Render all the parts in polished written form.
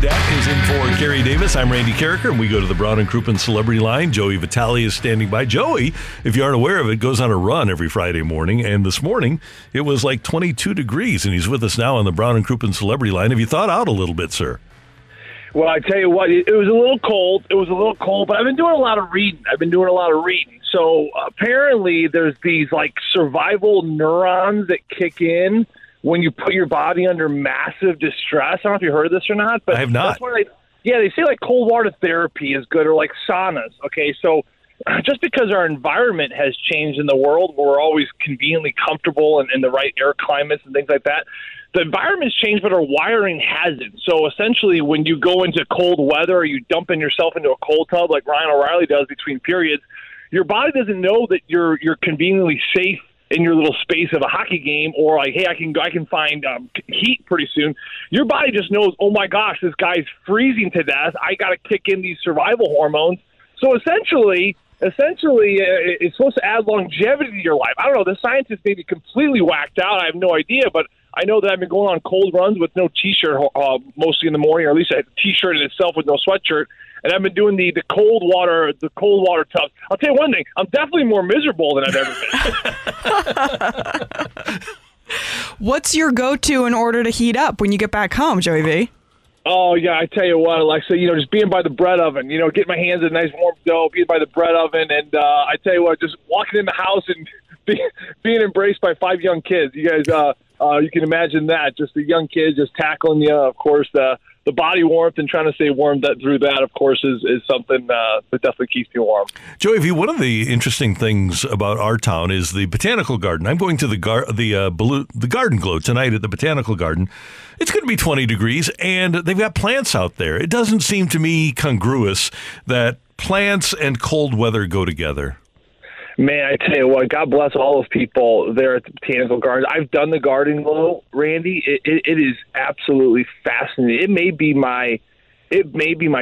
Dak is in for Gary Davis. I'm Randy Carricker, and we go to the Brown and Crouppen Celebrity Line. Joey Vitale is standing by. Joey, if you aren't aware of it, goes on a run every Friday morning, and this morning it was like 22 degrees, and he's with us now on the Brown and Crouppen Celebrity Line. Have you thawed out a little bit, sir? Well, I tell you what, it was a little cold. But I've been doing a lot of reading. So apparently there's these, like, survival neurons that kick in when you put your body under massive distress. I don't know if you heard of this or not, but I have not. That's why they say like cold water therapy is good, or like saunas. Okay, so just because our environment has changed in the world, where we're always conveniently comfortable and in the right air climates and things like that, the environment's changed, but our wiring hasn't. So essentially, when you go into cold weather, or you dumping yourself into a cold tub like Ryan O'Reilly does between periods, your body doesn't know that you're conveniently safe in your little space of a hockey game, or like, hey, I can find heat pretty soon. Your body just knows, oh my gosh, this guy's freezing to death. I got to kick in these survival hormones. So essentially, it's supposed to add longevity to your life. I don't know. The scientists may be completely whacked out. I have no idea, but I know that I've been going on cold runs with no T-shirt mostly in the morning, or at least a T-shirt in itself with no sweatshirt. And I've been doing the cold water tubs. I'll tell you one thing, I'm definitely more miserable than I've ever been. What's your go-to in order to heat up when you get back home, Joey V? Oh, yeah, I tell you what, Alexa, just being by the bread oven, get my hands in a nice warm dough, being by the bread oven, and I tell you what, just walking in the house and being embraced by 5 young kids. You guys, you can imagine that, just the young kids just tackling you, of course, the body warmth and trying to stay warm through that, of course, is something that definitely keeps you warm. Joey V, one of the interesting things about our town is the Botanical Garden. I'm going to the Garden Glow tonight at the Botanical Garden. It's going to be 20 degrees, and they've got plants out there. It doesn't seem to me congruous that plants and cold weather go together. Man, I tell you what, God bless all those people there at the Botanical Garden. I've done the Garden Glow, Randy. It is absolutely fascinating. It may be my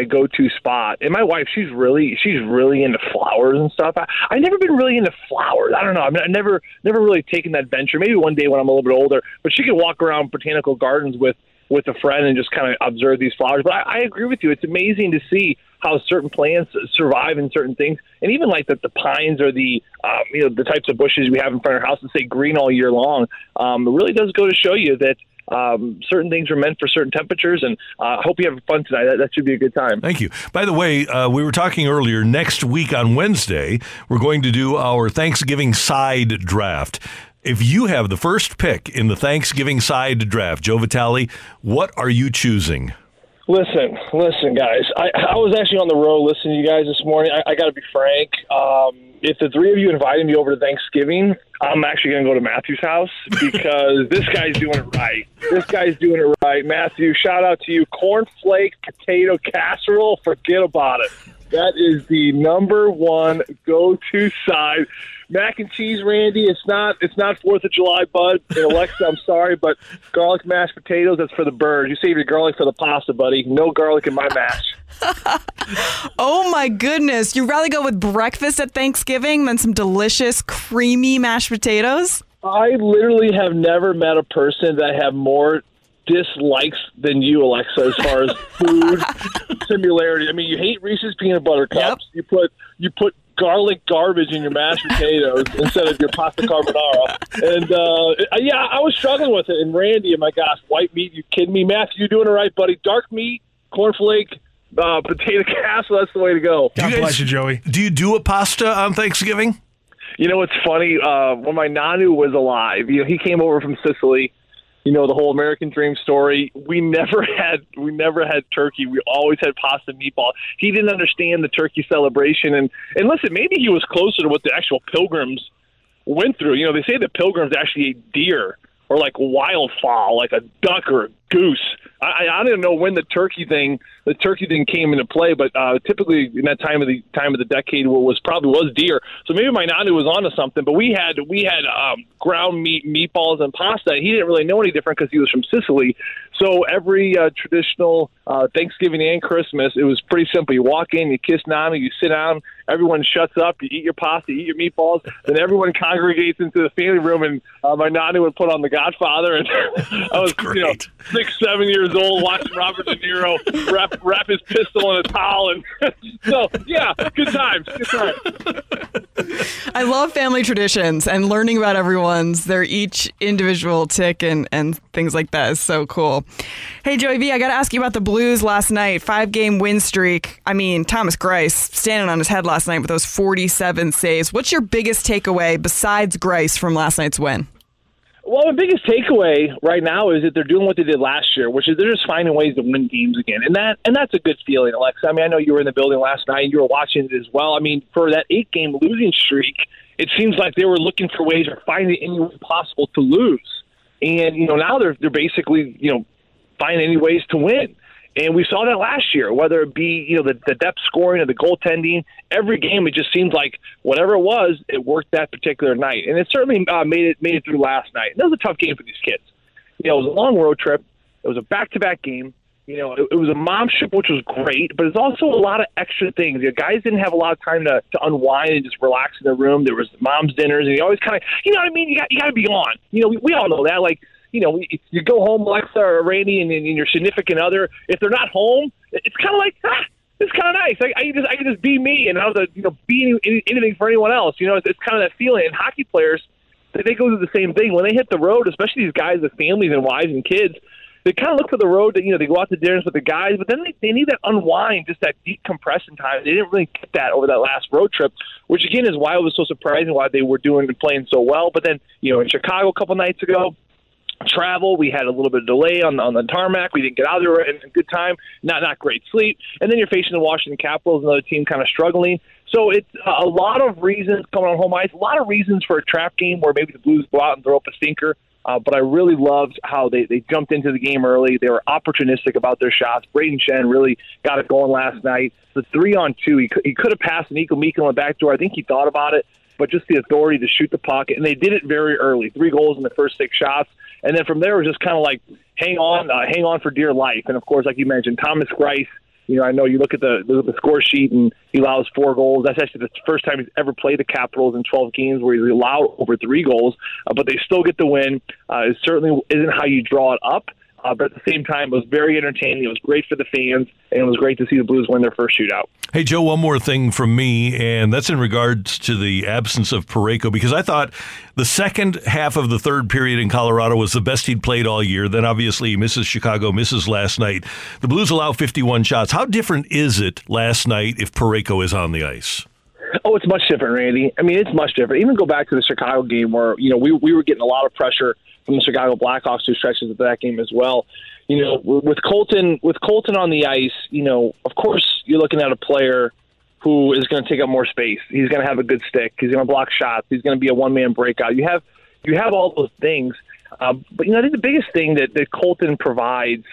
go-to spot. And my wife, she's really into flowers and stuff. I've never been really into flowers. I don't know. I've never really taken that venture. Maybe one day when I'm a little bit older. But she can walk around Botanical Gardens with a friend and just kind of observe these flowers. But I agree with you. It's amazing to see how certain plants survive in certain things. And even like the pines or the types of bushes we have in front of our house that stay green all year long. It really does go to show you that certain things are meant for certain temperatures, and I hope you have fun tonight. That should be a good time. Thank you. By the way, we were talking earlier, next week on Wednesday, we're going to do our Thanksgiving side draft. If you have the first pick in the Thanksgiving side draft, Joe Vitale, what are you choosing? Listen, guys. I was actually on the road listening to you guys this morning. I got to be frank. If the 3 of you invited me over to Thanksgiving, I'm actually going to go to Matthew's house because this guy's doing it right. Matthew, shout out to you. Cornflake potato casserole, forget about it. That is the number one go-to side. Mac and cheese, Randy, it's not 4th of July, bud. And Alexa, I'm sorry, but garlic mashed potatoes, that's for the birds. You save your garlic for the pasta, buddy. No garlic in my mash. Oh, my goodness. You'd rather go with breakfast at Thanksgiving than some delicious, creamy mashed potatoes? I literally have never met a person that have more dislikes than you, Alexa, as far as food similarity. I mean, you hate Reese's peanut butter cups. Yep. You put garlic garbage in your mashed potatoes instead of your pasta carbonara. And, yeah, I was struggling with it. And Randy, oh my gosh, white meat, you kidding me? Matthew, you doing it right, buddy. Dark meat, cornflake, potato casserole, that's the way to go. God bless you, Joey. Do you do a pasta on Thanksgiving? You know, it's funny. When my Nanu was alive, you know, he came over from Sicily. You know, the whole American dream story. We never had turkey. We always had pasta and meatballs. He didn't understand the turkey celebration. And listen, maybe he was closer to what the actual pilgrims went through. You know, they say the pilgrims actually ate deer or like wild fowl, like a duck or a goose. I didn't know when the turkey thing came into play, but typically in that time of the decade was probably deer. So maybe my Nanu was onto something. But we had ground meat, meatballs, and pasta. He didn't really know any different because he was from Sicily. So every traditional Thanksgiving and Christmas, it was pretty simple. You walk in, you kiss Nanu, you sit down, everyone shuts up, you eat your pasta, you eat your meatballs, then everyone congregates into the family room, and my Nanu would put on The Godfather, and I was great. You know, 6, 7 years old watching Robert De Niro wrap his pistol in a towel, and so yeah, good times. I love family traditions and learning about everyone's, their each individual tick and things like that is so cool. Hey Joey V, I got to ask you about the Blues last night, 5-game win streak. I mean, Thomas Greiss standing on his head last night with those 47 saves. What's your biggest takeaway besides Greiss from last night's win? Well, the biggest takeaway right now is that they're doing what they did last year, which is they're just finding ways to win games again. And that's a good feeling, Alexa. I mean, I know you were in the building last night and you were watching it as well. I mean, for that 8-game losing streak, it seems like they were looking for ways or finding any way possible to lose. And, you know, now they're basically, you know, finding any ways to win. And we saw that last year, whether it be, you know, the depth scoring or the goaltending. Every game, it just seems like whatever it was, it worked that particular night. And it certainly made it through last night. And that was a tough game for these kids. You know, it was a long road trip. It was a back-to-back game. You know, it was a mom trip, which was great, but it's also a lot of extra things. The guys didn't have a lot of time to unwind and just relax in their room. There was mom's dinners, and you always kind of, you know what I mean? You got to be on. You know, we all know that, like, you know, you go home, Alexa or Randy, and your significant other. If they're not home, it's kind of like, it's kind of nice. I can just be me, and I don't have to, you know, be anything for anyone else. You know, it's kind of that feeling. And hockey players, they go through the same thing when they hit the road. Especially these guys with families and wives and kids, they kind of look for the road. That, you know, they go out to dinners with the guys, but then they need that unwind, just that decompression time. They didn't really get that over that last road trip, which again is why it was so surprising why they were doing and playing so well. But then, you know, in Chicago a couple nights ago. Travel, we had a little bit of delay on the tarmac. We didn't get out of there in good time. Not great sleep. And then you're facing the Washington Capitals, another team kind of struggling. So it's a lot of reasons coming on home ice, a lot of reasons for a trap game where maybe the Blues go out and throw up a stinker. But I really loved how they jumped into the game early. They were opportunistic about their shots. Brayden Schenn really got it going last night. The 3-on-2, he could have passed Nico Mikkola on the backdoor. I think he thought about it, but just the authority to shoot the puck. And they did it very early, 3 goals in the first 6 shots. And then from there, it was just kind of like, hang on for dear life. And, of course, like you mentioned, Thomas Greiss, you know, I know you look at the score sheet and he allows 4 goals. That's actually the first time he's ever played the Capitals in 12 games where he's allowed over 3 goals. But they still get the win. It certainly isn't how you draw it up. But at the same time, it was very entertaining. It was great for the fans, and it was great to see the Blues win their first shootout. Hey, Joe, one more thing from me, and that's in regards to the absence of Parayko, because I thought the second half of the third period in Colorado was the best he'd played all year. Then, obviously, he misses Chicago, misses last night. The Blues allow 51 shots. How different is it last night if Parayko is on the ice? Oh, it's much different, Randy. I mean, it's much different. Even go back to the Chicago game where, you know, we were getting a lot of pressure from the Chicago Blackhawks, who stretches at that game as well. You know, with Colton on the ice, you know, of course you're looking at a player who is going to take up more space. He's going to have a good stick. He's going to block shots. He's going to be a one-man breakout. You have all those things. But, you know, I think the biggest thing that Colton provides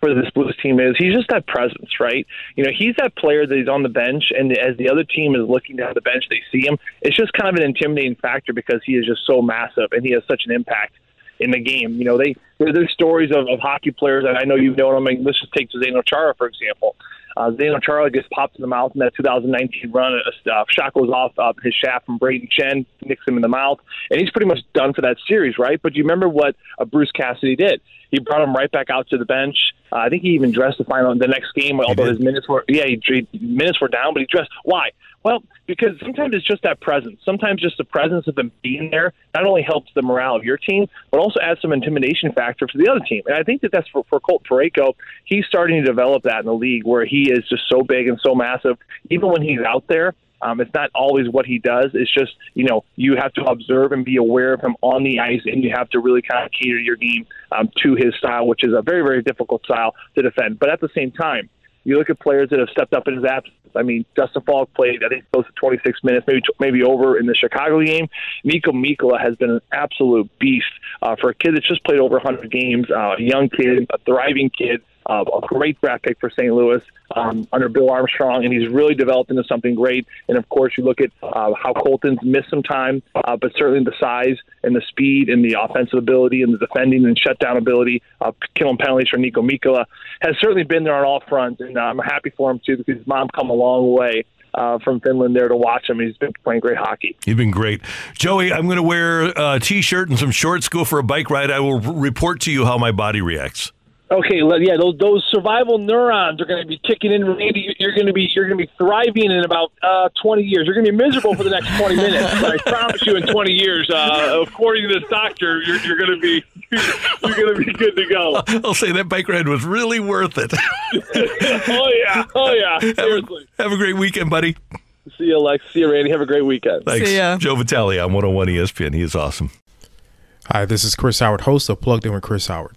for this Blues team is he's just that presence, right? You know, he's that player that he's on the bench, and as the other team is looking down the bench, they see him. It's just kind of an intimidating factor because he is just so massive and he has such an impact in the game. You know, there's stories of hockey players, and I know you've known them. I mean, let's just take Zdeno Chara, for example. Zdeno Chara gets popped in the mouth in that 2019 run. A shot goes off his shaft from Brayden Schenn, nicks him in the mouth, and he's pretty much done for that series, right? But you remember what Bruce Cassidy did? He brought him right back out to the bench. I think he even dressed the final the next game, although his minutes were down, but he dressed. Why? Well, because sometimes it's just that presence. Sometimes just the presence of them being there not only helps the morale of your team, but also adds some intimidation factor for the other team. And I think that that's for Colton Parayko. He's starting to develop that in the league where he is just so big and so massive. Even when he's out there, it's not always what he does. It's just, you know, you have to observe and be aware of him on the ice, and you have to really kind of cater your game to his style, which is a very, very difficult style to defend. But at the same time, you look at players that have stepped up in his absence. I mean, Justin Falk played, I think, close to 26 minutes, maybe over in the Chicago game. Nico Mikkola has been an absolute beast for a kid that's just played over 100 games, a young kid, a thriving kid, a great draft pick for St. Louis under Bill Armstrong, and he's really developed into something great. And, of course, you look at how Colton's missed some time, but certainly the size and the speed and the offensive ability and the defending and shutdown ability, killing penalties for Nico Mikkola, has certainly been there on all fronts. And I'm happy for him, too, because his mom come a long way from Finland there to watch him. He's been playing great hockey. He's been great. Joey, I'm going to wear a T-shirt and some shorts, go for a bike ride. I will report to you how my body reacts. Okay, yeah, those survival neurons are going to be kicking in. Randy, you're going to be thriving in about 20 years. You're going to be miserable for the next 20 minutes. I promise you, in 20 years, according to this doctor, you're going to be good to go. I'll say that bike ride was really worth it. Oh yeah. Seriously. Have a great weekend, buddy. See you, Lex. See you, Randy. Have a great weekend. Thanks. See ya. Joe Vitale on 101 ESPN. He is awesome. Hi, this is Chris Howard, host of Plugged In with Chris Howard.